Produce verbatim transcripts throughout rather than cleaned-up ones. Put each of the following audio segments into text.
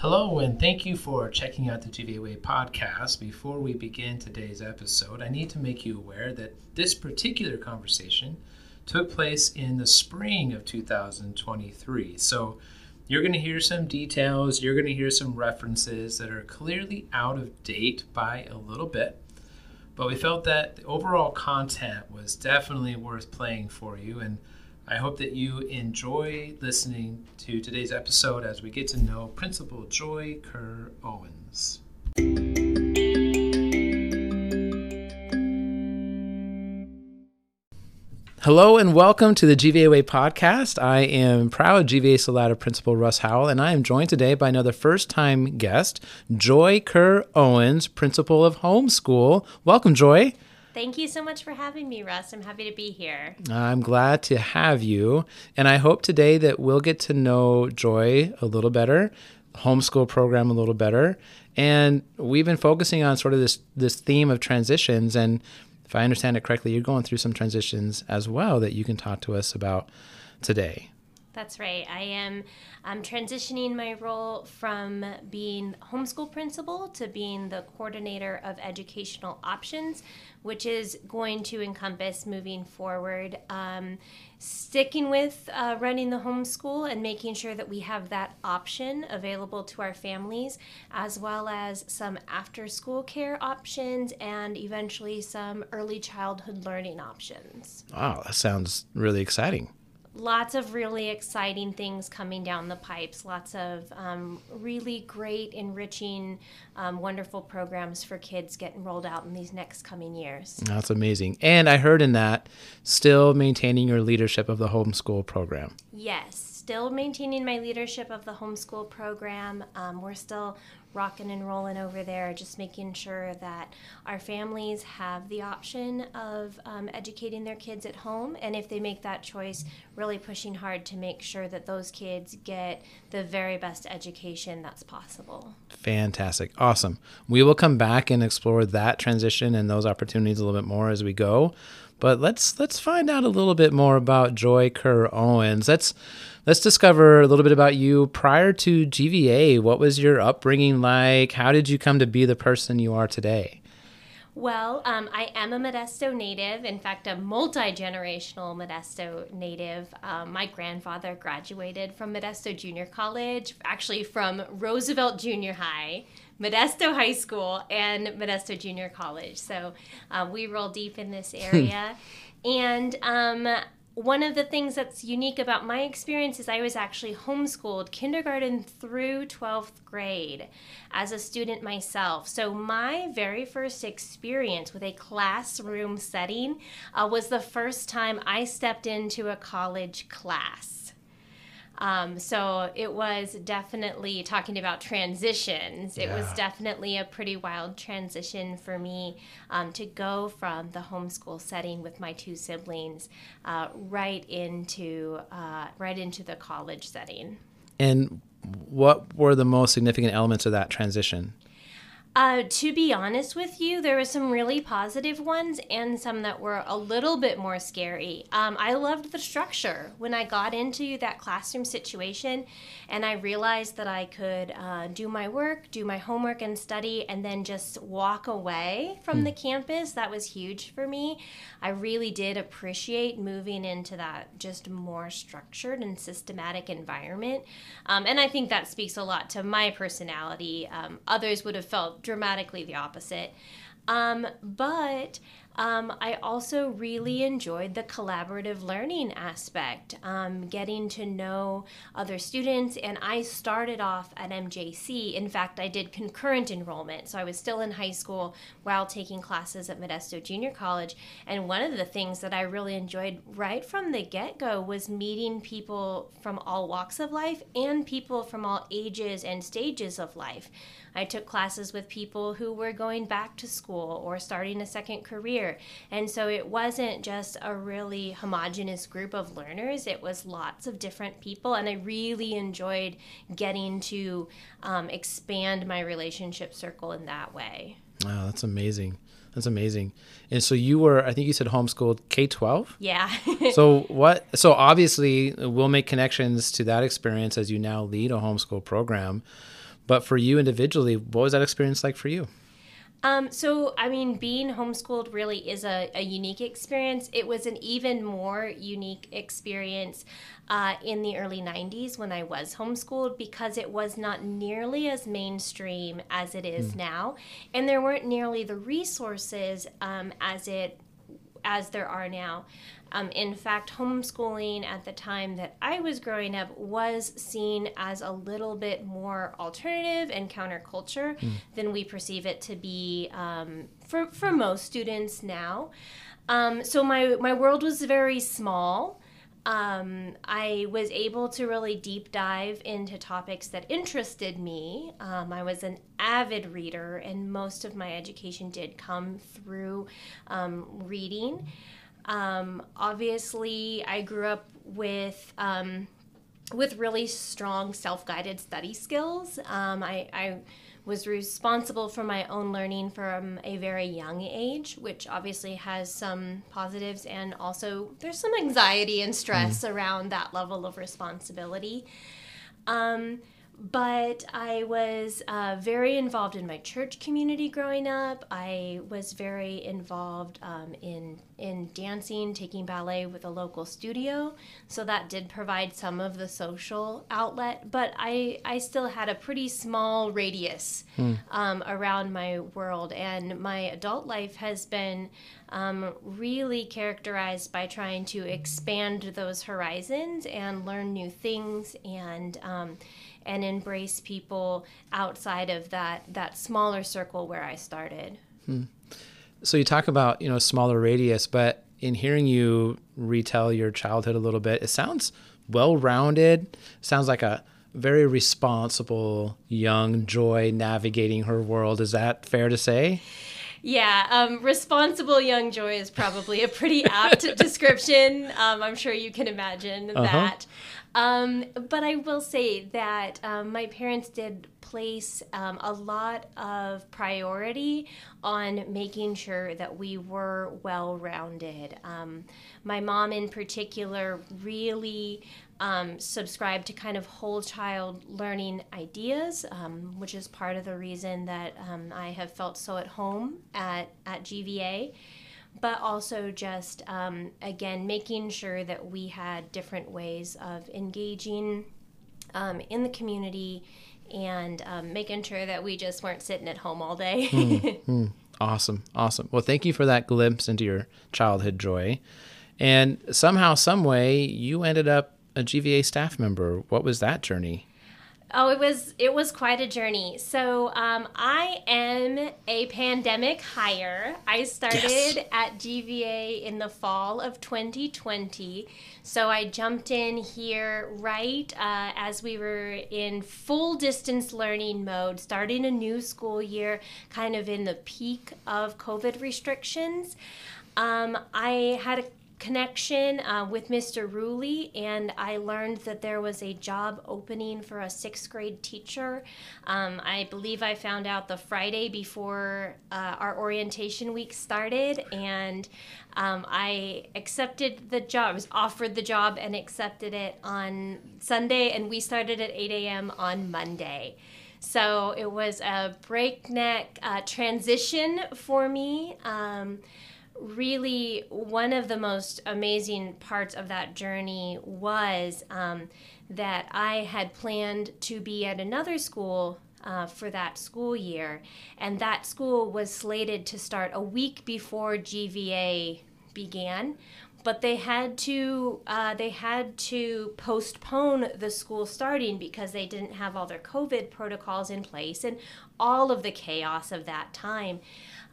Hello, and thank you for checking out the G V A Way podcast. Before we begin today's episode, I need to make you aware that this particular conversation took place in the spring of two thousand twenty-three. So you're going to hear some details, you're going to hear some references that are clearly out of date by a little bit, but we felt that the overall content was definitely worth playing for you, and I hope that you enjoy listening to today's episode as we get to know Principal Joy Kerr-Owens. Hello and welcome to the G V A Way podcast. I am proud G V A Salada Principal Russ Howell, and I am joined today by another first-time guest, Joy Kerr-Owens, Principal of Homeschool. Welcome, Joy. Thank you so much for having me, Russ. I'm happy to be here. I'm glad to have you. And I hope today that we'll get to know Joy a little better, homeschool program a little better. And we've been focusing on sort of this, this theme of transitions. And if I understand it correctly, you're going through some transitions as well that you can talk to us about today. That's right. I am I'm transitioning my role from being homeschool principal to being the coordinator of educational options, which is going to encompass moving forward, um, sticking with uh, running the homeschool and making sure that we have that option available to our families, as well as some after-school care options and eventually some early childhood learning options. Wow, that sounds really exciting. Lots of really exciting things coming down the pipes, lots of um, really great, enriching, um, wonderful programs for kids getting rolled out in these next coming years. That's amazing. And I heard in that, still maintaining your leadership of the homeschool program. Yes, still maintaining my leadership of the homeschool program. Um, we're still rocking and rolling over there, just making sure that our families have the option of um, educating their kids at home, and if they make that choice, really pushing hard to make sure that those kids get the very best education that's possible. Fantastic. Awesome. We will come back and explore that transition and those opportunities a little bit more as we go. But let's let's find out a little bit more about Joy Kerr-Owens. Let's let's discover a little bit about you prior to G V A. What was your upbringing like? How did you come to be the person you are today? Well, um, I am a Modesto native, in fact, a multi-generational Modesto native. Um, my grandfather graduated from Modesto Junior College, actually from Roosevelt Junior High, Modesto High School, and Modesto Junior College. So uh, we roll deep in this area. And um, one of the things that's unique about my experience is I was actually homeschooled kindergarten through twelfth grade as a student myself. So my very first experience with a classroom setting uh, was the first time I stepped into a college class. Um, so it was definitely, talking about transitions, it yeah. was definitely a pretty wild transition for me um, to go from the homeschool setting with my two siblings uh, right into uh, right into the college setting. And what were the most significant elements of that transition? Uh, to be honest with you, there were some really positive ones and some that were a little bit more scary. Um, I loved the structure when I got into that classroom situation, and I realized that I could uh, do my work, do my homework and study, and then just walk away from mm. the campus. That was huge for me. I really did appreciate moving into that just more structured and systematic environment. Um, and I think that speaks a lot to my personality. Um, others would have felt dramatically the opposite. Um, but um, I also really enjoyed the collaborative learning aspect, um, getting to know other students. And I started off at M J C. In fact, I did concurrent enrollment. So I was still in high school while taking classes at Modesto Junior College. And one of the things that I really enjoyed right from the get-go was meeting people from all walks of life and people from all ages and stages of life. I took classes with people who were going back to school or starting a second career. And so it wasn't just a really homogeneous group of learners. It was lots of different people. And I really enjoyed getting to um, expand my relationship circle in that way. Wow, that's amazing. That's amazing. And so you were, I think you said homeschooled K through twelve? Yeah. So what, so obviously we'll make connections to that experience as you now lead a homeschool program. But for you individually, what was that experience like for you? Um, so, I mean, being homeschooled really is a, a unique experience. It was an even more unique experience uh, in the early nineties when I was homeschooled, because it was not nearly as mainstream as it is mm. now. And there weren't nearly the resources um, as it as there are now. Um, in fact, homeschooling at the time that I was growing up was seen as a little bit more alternative and counterculture mm. than we perceive it to be um, for, for most students now. Um, so my, my world was very small. Um, I was able to really deep dive into topics that interested me. Um, I was an avid reader, and most of my education did come through um, reading. Um, obviously, I grew up with um, with really strong self-guided study skills. Um, I, I was responsible for my own learning from a very young age, which obviously has some positives, and also there's some anxiety and stress mm. around that level of responsibility. Um, but I was uh, very involved in my church community growing up. I was very involved um, in in dancing, taking ballet with a local studio. So that did provide some of the social outlet, but I, I still had a pretty small radius mm. um, around my world. And my adult life has been um, really characterized by trying to expand those horizons and learn new things, and um, and embrace people outside of that, that smaller circle where I started. Hmm. So you talk about, you know, smaller radius, but in hearing you retell your childhood a little bit, it sounds well-rounded, sounds like a very responsible young Joy navigating her world. Is that fair to say? Yeah, um, responsible young Joy is probably a pretty apt description. Um, I'm sure you can imagine uh-huh. that. Um, but I will say that um, my parents did place um, a lot of priority on making sure that we were well-rounded. Um, my mom in particular really um, subscribed to kind of whole child learning ideas, um, which is part of the reason that um, I have felt so at home at, at G V A. But also just, um, again, making sure that we had different ways of engaging um, in the community, and um, making sure that we just weren't sitting at home all day. mm-hmm. Awesome. Awesome. Well, thank you for that glimpse into your childhood, Joy. And somehow, some way, you ended up a G V A staff member. What was that journey? Oh, it was it was quite a journey. So um, I am a pandemic hire. I started yes. at G V A in the fall of twenty twenty. So I jumped in here right uh, as we were in full distance learning mode, starting a new school year, kind of in the peak of COVID restrictions. Um, I had a connection uh, with Mister Rooley, and I learned that there was a job opening for a sixth grade teacher. Um, I believe I found out the Friday before uh, our orientation week started, and um, I accepted the job, I was offered the job and accepted it on Sunday, and we started at eight a.m. on Monday. So it was a breakneck uh, transition for me. Um, Really, one of the most amazing parts of that journey was um, that I had planned to be at another school uh, for that school year, and that school was slated to start a week before G V A began, but they had to uh, they had to postpone the school starting because they didn't have all their COVID protocols in place and all of the chaos of that time.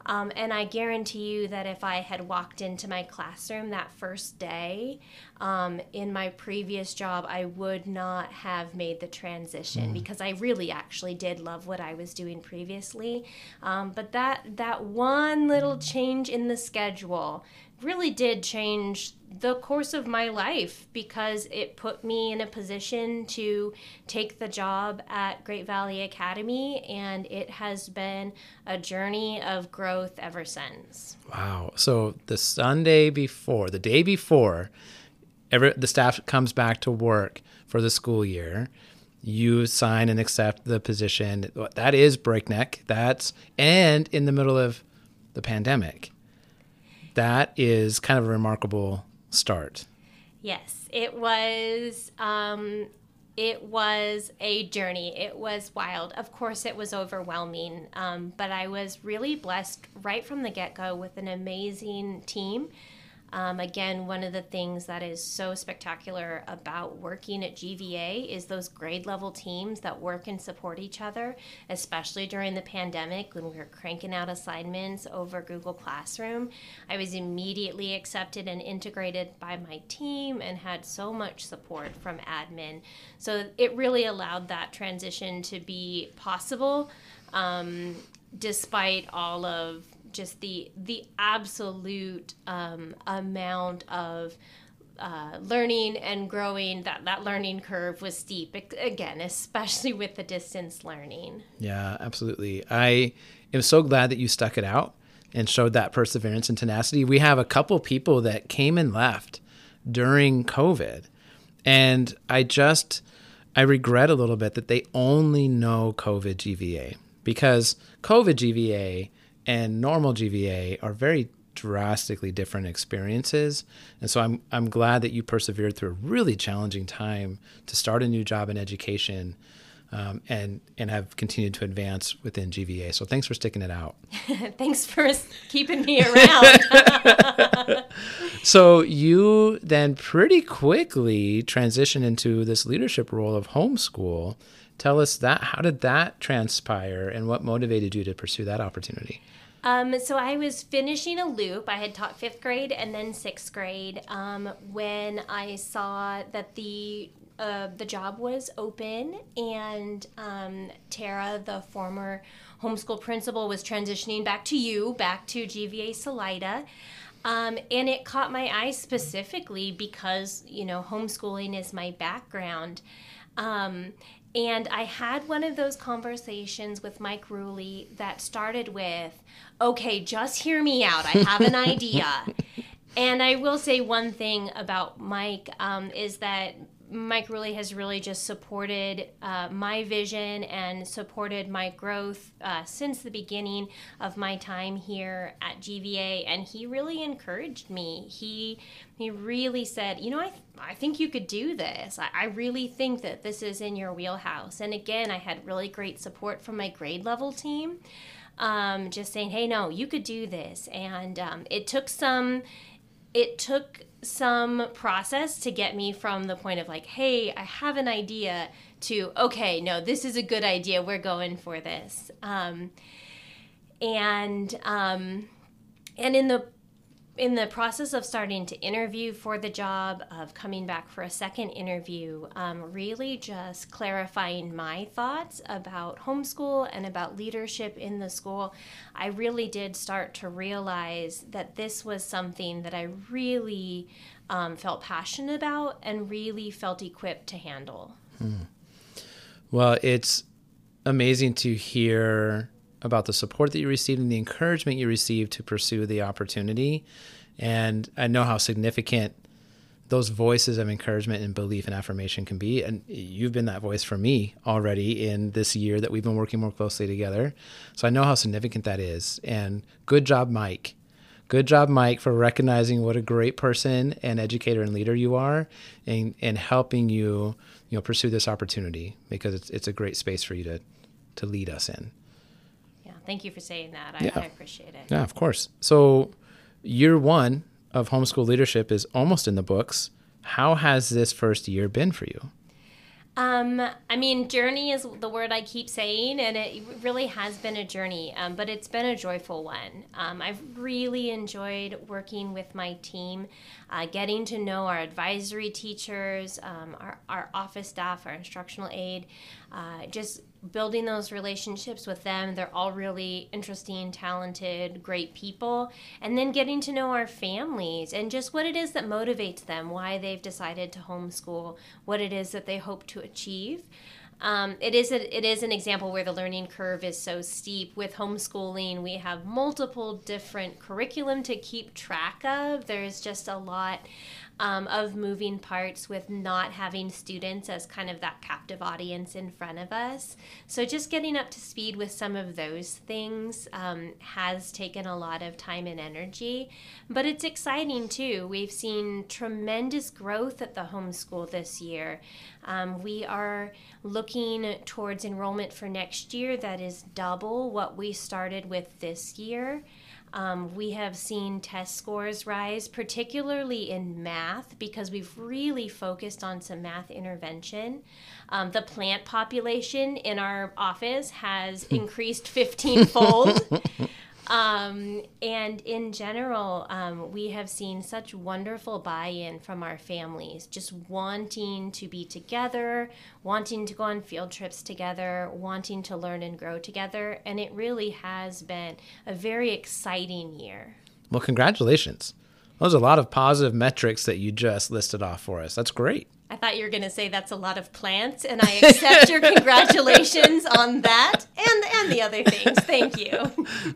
Um, and I guarantee you that if I had walked into my classroom that first day um, in my previous job, I would not have made the transition mm. because I really actually did love what I was doing previously. Um, but that, that one little change in the schedule really did change the course of my life, because it put me in a position to take the job at Great Valley Academy, and it has been a journey of growth ever since. Wow. So the Sunday before, the day before, every, the staff comes back to work for the school year, you sign and accept the position. That is breakneck. That's, and in the middle of the pandemic, that is kind of a remarkable start. Yes, it was, um, it was a journey. It was wild. Of course, it was overwhelming, um, but I was really blessed right from the get-go with an amazing team. Um, again, one of the things that is so spectacular about working at G V A is those grade-level teams that work and support each other, especially during the pandemic when we were cranking out assignments over Google Classroom. I was immediately accepted and integrated by my team and had so much support from admin. So it really allowed that transition to be possible, um, despite all of just the the absolute um, amount of uh, learning and growing. That, that learning curve was steep, again, especially with the distance learning. Yeah, absolutely. I am so glad that you stuck it out and showed that perseverance and tenacity. We have a couple people that came and left during COVID, and I just, I regret a little bit that they only know COVID G V A, because COVID G V A and normal G V A are very drastically different experiences. And so I'm I'm glad that you persevered through a really challenging time to start a new job in education, um, and and have continued to advance within G V A. So thanks for sticking it out. Thanks for keeping me around. So you then pretty quickly transitioned into this leadership role of homeschool. Tell us that. How did that transpire, and what motivated you to pursue that opportunity? Um, so I was finishing a loop. I had taught fifth grade and then sixth grade um, when I saw that the uh, the job was open, and um, Tara, the former homeschool principal, was transitioning back to you, back to G V A Salida. Um, and it caught my eye specifically because, you know, homeschooling is my background. Um, And I had one of those conversations with Mike Rooley that started with, okay, just hear me out. I have an idea. And I will say one thing about Mike um, is that Mike Rooley has really just supported uh, my vision and supported my growth uh, since the beginning of my time here at G V A, and he really encouraged me. He he really said, you know, I, th- I think you could do this. I-, I really think that this is in your wheelhouse. And again, I had really great support from my grade level team, um, just saying, hey, no, you could do this. And um, it took some... It took some process to get me from the point of like, hey, I have an idea, to, okay, no, this is a good idea. We're going for this. Um, and um, and in the in the process of starting to interview for the job, of coming back for a second interview, um, really just clarifying my thoughts about homeschool and about leadership in the school, I really did start to realize that this was something that I really um, felt passionate about and really felt equipped to handle. Hmm. Well, it's amazing to hear about the support that you received and the encouragement you received to pursue the opportunity. And I know how significant those voices of encouragement and belief and affirmation can be. And you've been that voice for me already in this year that we've been working more closely together. So I know how significant that is. And good job, Mike. Good job, Mike, for recognizing what a great person and educator and leader you are, and, and helping you, you know, pursue this opportunity, because it's it's a great space for you to to lead us in. Thank you for saying that. I, yeah. I appreciate it. Yeah, of course. So year one of homeschool leadership is almost in the books. How has this first year been for you? Um, I mean, journey is the word I keep saying, and it really has been a journey, um, but it's been a joyful one. Um, I've really enjoyed working with my team, uh, getting to know our advisory teachers, um, our, our office staff, our instructional aide, uh, just building those relationships with them. They're all really interesting, talented, great people. And then getting to know our families and just what it is that motivates them, why they've decided to homeschool, what it is that they hope to achieve. Um, it is a, it is an example where the learning curve is so steep. With homeschooling, we have multiple different curriculum to keep track of. There's just a lot um, of moving parts with not having students as kind of that captive audience in front of us. So just getting up to speed with some of those things um, has taken a lot of time and energy, but it's exciting too. We've seen tremendous growth at the homeschool this year. Um, we are looking towards enrollment for next year that is double what we started with this year. Um, we have seen test scores rise, particularly in math, because we've really focused on some math intervention. Um, the plant population in our office has increased fifteen-fold. Um, and in general, um, we have seen such wonderful buy-in from our families, just wanting to be together, wanting to go on field trips together, wanting to learn and grow together. And it really has been a very exciting year. Well, congratulations. Those are a lot of positive metrics that you just listed off for us. That's great. I thought you were going to say that's a lot of plants, and I accept your congratulations on that and and the other things. Thank you.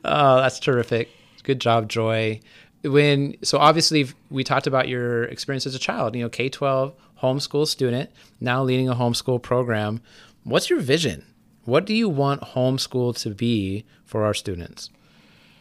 Oh, that's terrific. Good job, Joy. When so obviously we talked about your experience as a child, you know, K through twelve homeschool student, now leading a homeschool program. What's your vision? What do you want homeschool to be for our students?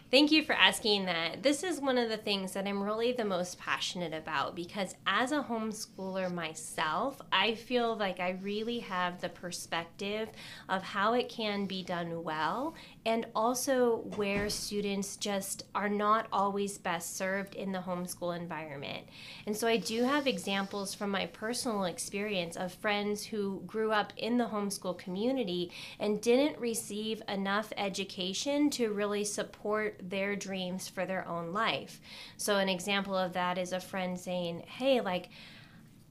Thank you for asking that. This is one of the things that I'm really the most passionate about, because as a homeschooler myself, I feel like I really have the perspective of how it can be done well, and also where students just are not always best served in the homeschool environment. And so I do have examples from my personal experience of friends who grew up in the homeschool community and didn't receive enough education to really support their dreams for their own life. So an example of that is a friend saying, hey, like,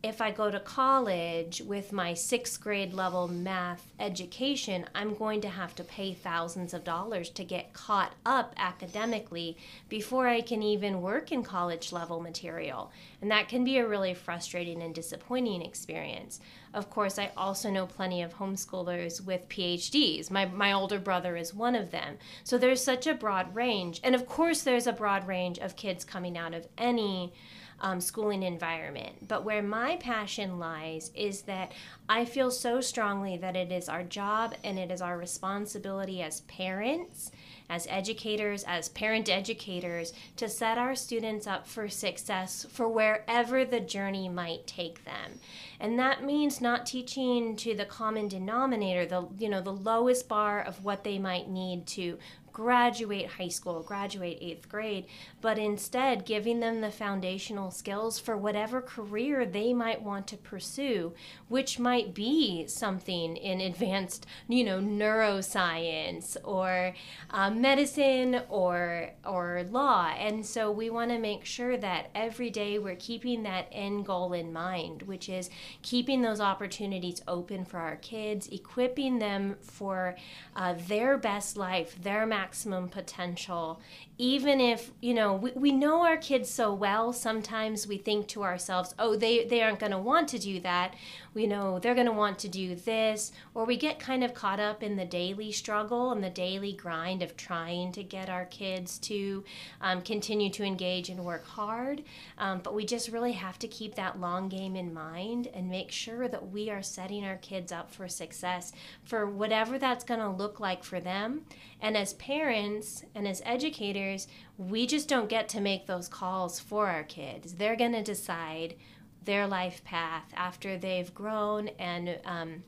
if I go to college with my sixth grade level math education, I'm going to have to pay thousands of dollars to get caught up academically before I can even work in college level material. And that can be a really frustrating and disappointing experience. Of course, I also know plenty of homeschoolers with P H Ds. My my older brother is one of them. So there's such a broad range. And of course, there's a broad range of kids coming out of any Um, schooling environment. But where my passion lies is that I feel so strongly that it is our job and it is our responsibility as parents, as educators, as parent educators, to set our students up for success for wherever the journey might take them. And that means not teaching to the common denominator, the, you know, the lowest bar of what they might need to graduate high school, graduate eighth grade, but instead giving them the foundational skills for whatever career they might want to pursue, which might be something in advanced, you know, neuroscience or uh, medicine or or law. And so we want to make sure that every day we're keeping that end goal in mind, which is keeping those opportunities open for our kids, equipping them for uh, their best life, their maximum maximum potential. Even if, you know, we, we know our kids so well, sometimes we think to ourselves, oh, they, they aren't going to want to do that. We know they're going to want to do this. Or we get kind of caught up in the daily struggle and the daily grind of trying to get our kids to um, continue to engage and work hard. Um, but we just really have to keep that long game in mind and make sure that we are setting our kids up for success for whatever that's going to look like for them. And as parents, Parents and as educators, we just don't get to make those calls for our kids. They're going to decide their life path after they've grown and um,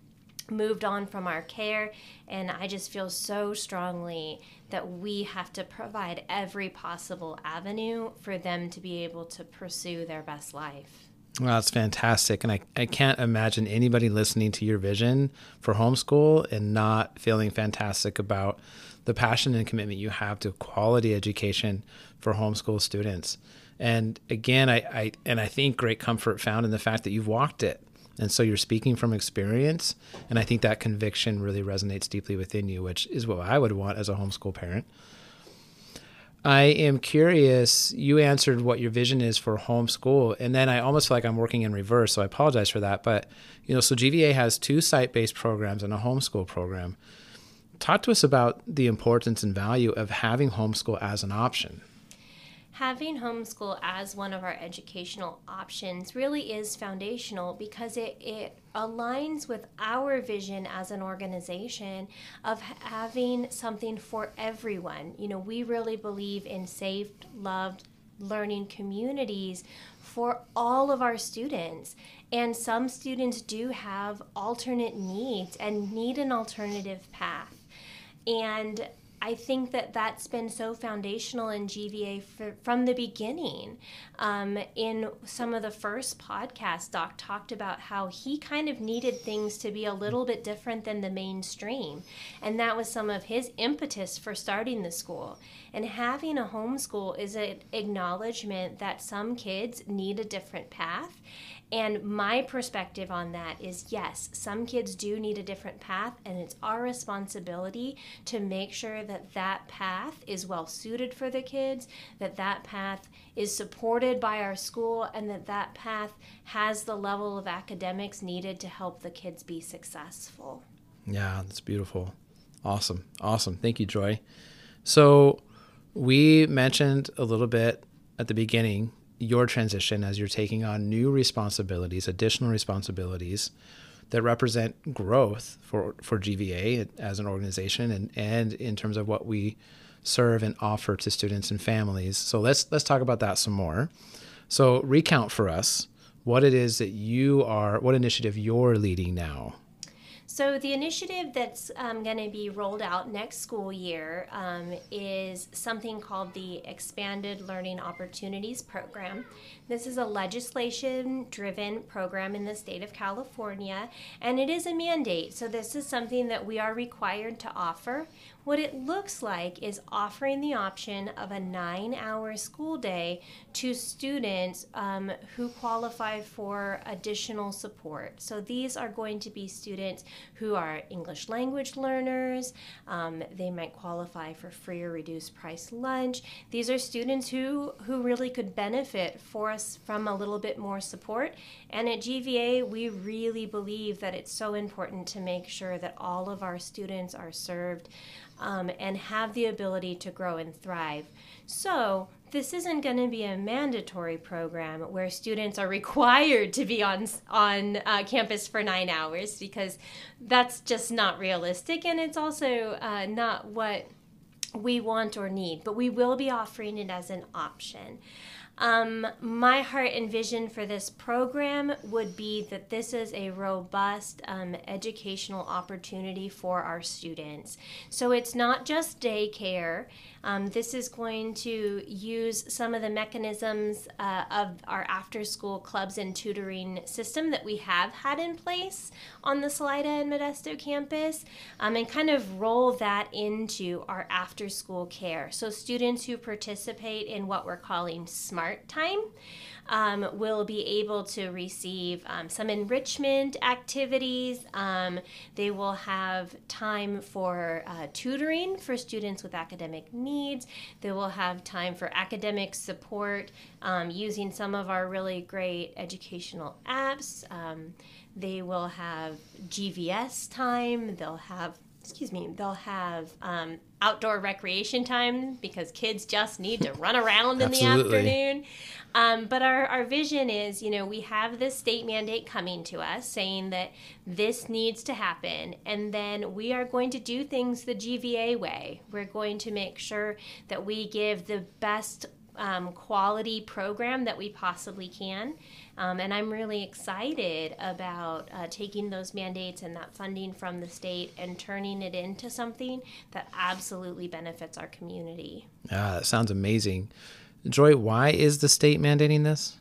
moved on from our care. And I just feel so strongly that we have to provide every possible avenue for them to be able to pursue their best life. Well, that's fantastic. And I, I can't imagine anybody listening to your vision for homeschool and not feeling fantastic about the passion and commitment you have to quality education for homeschool students. And again, I, I and I think great comfort found in the fact that you've walked it. And so you're speaking from experience. And I think that conviction really resonates deeply within you, which is what I would want as a homeschool parent. I am curious, you answered what your vision is for homeschool, and then I almost feel like I'm working in reverse, so I apologize for that. But, you know, so G V A has two site-based programs and a homeschool program. Talk to us about the importance and value of having homeschool as an option. having homeschool as one of our educational options really is foundational because it, it aligns with our vision as an organization of having something for everyone. You know, we really believe in safe, loved learning communities for all of our students. And some students do have alternate needs and need an alternative path. And I think that that's been so foundational in G V A for, from the beginning. Um, in some of the first podcasts, Doc talked about how he kind of needed things to be a little bit different than the mainstream. And that was some of his impetus for starting the school. And having a homeschool is an acknowledgement that some kids need a different path. And my perspective on that is, yes, some kids do need a different path, and it's our responsibility to make sure that that path is well suited for the kids, that that path is supported by our school, and that that path has the level of academics needed to help the kids be successful. Yeah, that's beautiful. Awesome. Awesome. Thank you, Joy. So we mentioned a little bit at the beginning your transition as you're taking on new responsibilities, additional responsibilities that represent growth for, for G V A as an organization and, and in terms of what we serve and offer to students and families. So let's let's talk about that some more. So recount for us what it is that you are, what initiative you're leading now. So the initiative that's um, going to be rolled out next school year um, is something called the Expanded Learning Opportunities Program. This is a legislation-driven program in the state of California, and it is a mandate. So this is something that we are required to offer. What it looks like is offering the option of a nine-hour school day to students um, who qualify for additional support. So these are going to be students who are English language learners. Um, they might qualify for free or reduced price lunch. These are students who, who really could benefit for us from a little bit more support. And at G V A, we really believe that it's so important to make sure that all of our students are served Um, and have the ability to grow and thrive. So this isn't going to be a mandatory program where students are required to be on on uh, campus for nine hours because that's just not realistic, and it's also uh, not what we want or need, but we will be offering it as an option. Um, my heart and vision for this program would be that this is a robust um, educational opportunity for our students. So it's not just daycare. Um, this is going to use some of the mechanisms uh, of our after-school clubs and tutoring system that we have had in place on the Salida and Modesto campus um, and kind of roll that into our after-school care. So students who participate in what we're calling SMART time um, will be able to receive um, some enrichment activities. Um, they will have time for uh, tutoring for students with academic needs. Needs. They will have time for academic support um, using some of our really great educational apps. Um, they will have G V S time. They'll have, excuse me, they'll have um, outdoor recreation time because kids just need to run around in the afternoon. Um, but our, our vision is, you know, we have this state mandate coming to us saying that this needs to happen. And then we are going to do things the G V A way. We're going to make sure that we give the best um, quality program that we possibly can. Um, and I'm really excited about uh, taking those mandates and that funding from the state and turning it into something that absolutely benefits our community. Yeah, that sounds amazing. Joy, why is the state mandating this?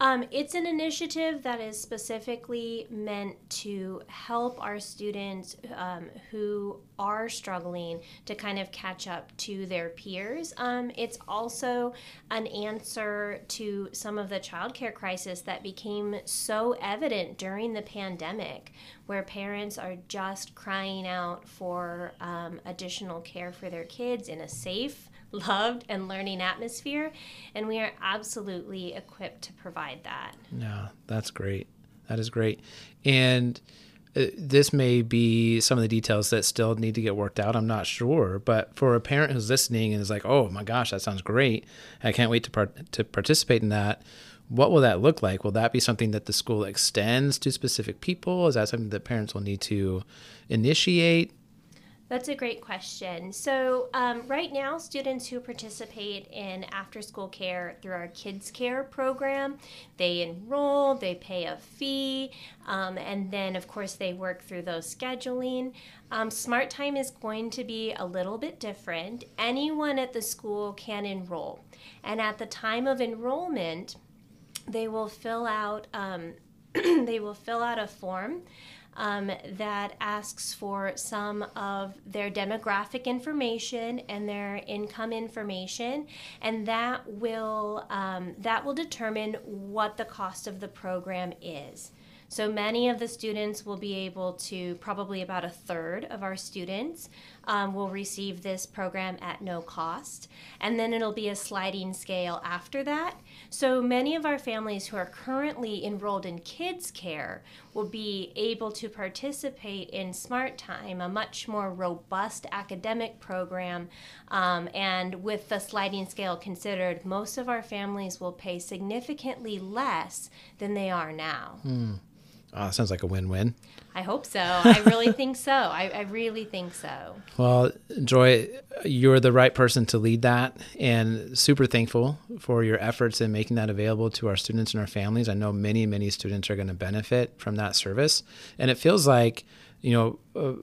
Um, it's an initiative that is specifically meant to help our students um, who are struggling to kind of catch up to their peers. Um, it's also an answer to some of the childcare crisis that became so evident during the pandemic, where parents are just crying out for um, additional care for their kids in a safe, loved and learning atmosphere, and we are absolutely equipped to provide that. Yeah, that's great. That is great. And this may be some of the details that still need to get worked out. I'm not sure. But for a parent who's listening and is like, oh, my gosh, that sounds great. I can't wait to part- to participate in that. What will that look like? Will that be something that the school extends to specific people? Is that something that parents will need to initiate? That's a great question. So um, right now, students who participate in after-school care through our Kids Care program, they enroll, they pay a fee, um, and then, of course, they work through those scheduling. Um, SMART time is going to be a little bit different. Anyone at the school can enroll. And at the time of enrollment, they will fill out, um, they will fill out a form Um, that asks for some of their demographic information and their income information, and that will um, that will determine what the cost of the program is. So many of the students will be able to, probably about a third of our students um, will receive this program at no cost. And then it'll be a sliding scale after that. So many of our families who are currently enrolled in Kids Care will be able to participate in SMART Time, a much more robust academic program. Um, and with the sliding scale considered, most of our families will pay significantly less than they are now. Mm. Oh, sounds like a win-win. I hope so. I really think so. I, I really think so. Well, Joy, you're the right person to lead that, and super thankful for your efforts in making that available to our students and our families. I know many, many students are going to benefit from that service. And it feels like, you know, uh,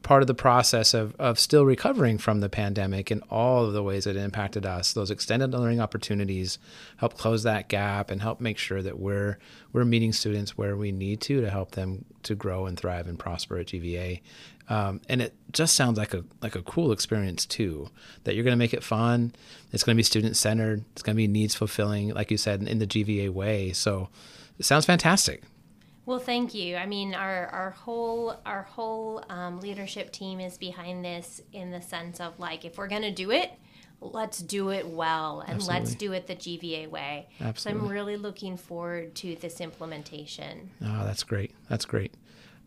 part of the process of, of still recovering from the pandemic and all of the ways it impacted us, those extended learning opportunities help close that gap and help make sure that we're we're meeting students where we need to to help them to grow and thrive and prosper at G V A. Um, and it just sounds like a like a cool experience too, that you're going to make it fun. It's going to be student-centered. It's going to be needs-fulfilling, like you said, in the G V A way. So it sounds fantastic. Well, thank you. I mean, our, our whole our whole um, leadership team is behind this, in the sense of, like, if we're going to do it, let's do it well, and Absolutely. Let's do it the G V A way. Absolutely. So I'm really looking forward to this implementation. Oh, that's great. That's great.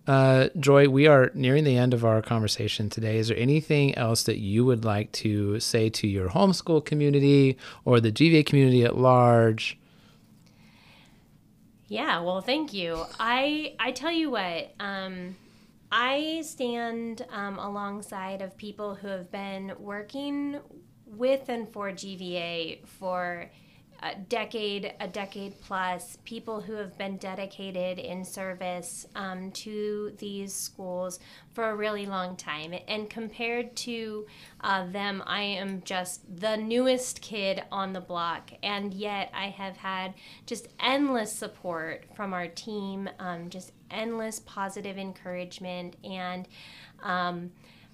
Uh, Joy, we are nearing the end of our conversation today. Is there anything else that you would like to say to your homeschool community or the G V A community at large? Yeah, well, thank you. I I tell you what, um, I stand um, alongside of people who have been working with and for G V A for a decade, a decade plus, people who have been dedicated in service um, to these schools for a really long time. And compared to uh, them, I am just the newest kid on the block. And yet I have had just endless support from our team, um, just endless positive encouragement. And um,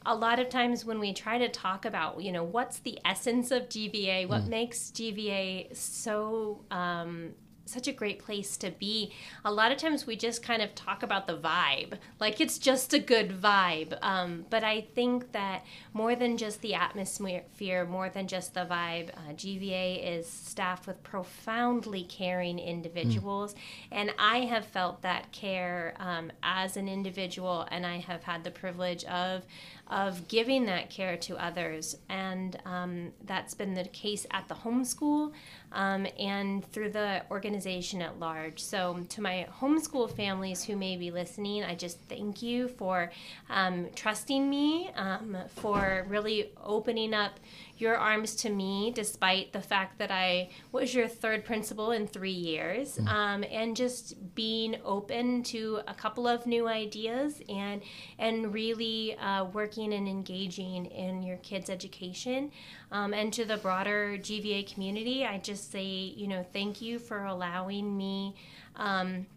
a lot of times when we try to talk about, you know, what's the essence of G V A, what mm. makes G V A so um, such a great place to be, a lot of times we just kind of talk about the vibe, like it's just a good vibe. Um, but I think that more than just the atmosphere, more than just the vibe, uh, G V A is staffed with profoundly caring individuals. Mm. And I have felt that care um, as an individual, and I have had the privilege of of giving that care to others. And um, that's been the case at the homeschool um, and through the organization at large. So to my homeschool families who may be listening, I just thank you for um, trusting me, um, for really opening up your arms to me, despite the fact that I was your third principal in three years, mm. um, and just being open to a couple of new ideas and and really uh, working and engaging in your kids' education. Um, and to the broader G V A community, I just say, you know, thank you for allowing me um,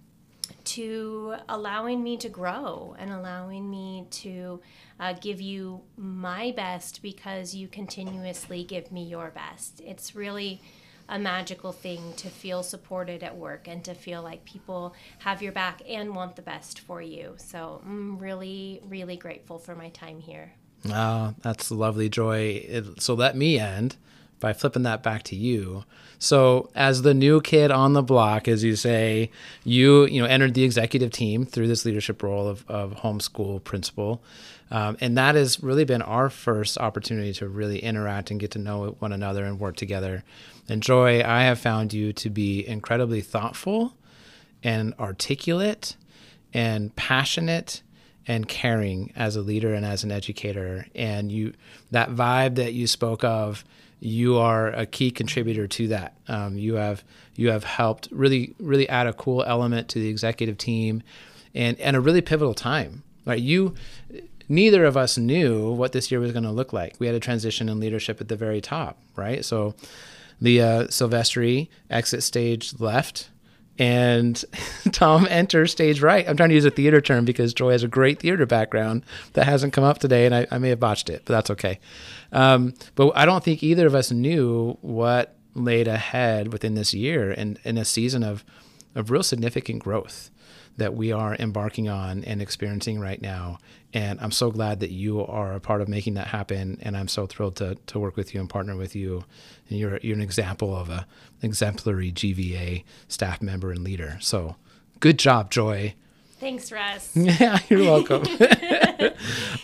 to allowing me to grow and allowing me to uh, give you my best, because you continuously give me your best. It's really a magical thing to feel supported at work and to feel like people have your back and want the best for you. So I'm really, really grateful for my time here. Oh, that's lovely, Joy. So let me end by flipping that back to you. So as the new kid on the block, as you say, you you know entered the executive team through this leadership role of, of homeschool principal. Um, and that has really been our first opportunity to really interact and get to know one another and work together. And Joy, I have found you to be incredibly thoughtful and articulate and passionate and caring as a leader and as an educator. And you, that vibe that you spoke of, you are a key contributor to that. Um, you have you have helped really, really add a cool element to the executive team and, and a really pivotal time. Right? You, neither of us knew what this year was going to look like. We had a transition in leadership at the very top, right? So Leah Silvestri, exit stage left, and Tom enter stage right. I'm trying to use a theater term because Joy has a great theater background that hasn't come up today, and I, I may have botched it, but that's okay. Um, but I don't think either of us knew what laid ahead within this year and in a season of, of real significant growth that we are embarking on and experiencing right now. And I'm so glad that you are a part of making that happen. And I'm so thrilled to to work with you and partner with you. And you're you're an example of a exemplary G V A staff member and leader. So good job, Joy. Thanks, Russ. Yeah, you're welcome.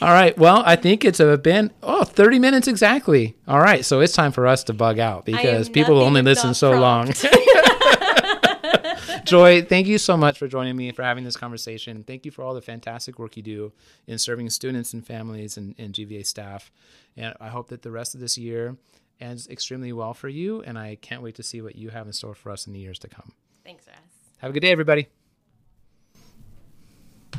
All right. Well, I think it's been, oh, thirty minutes exactly. All right. So it's time for us to bug out because people only listen so long. Joy, thank you so much for joining me, for having this conversation. Thank you for all the fantastic work you do in serving students and families and, and G V A staff. And I hope that the rest of this year ends extremely well for you. And I can't wait to see what you have in store for us in the years to come. Thanks, Russ. Have a good day, everybody.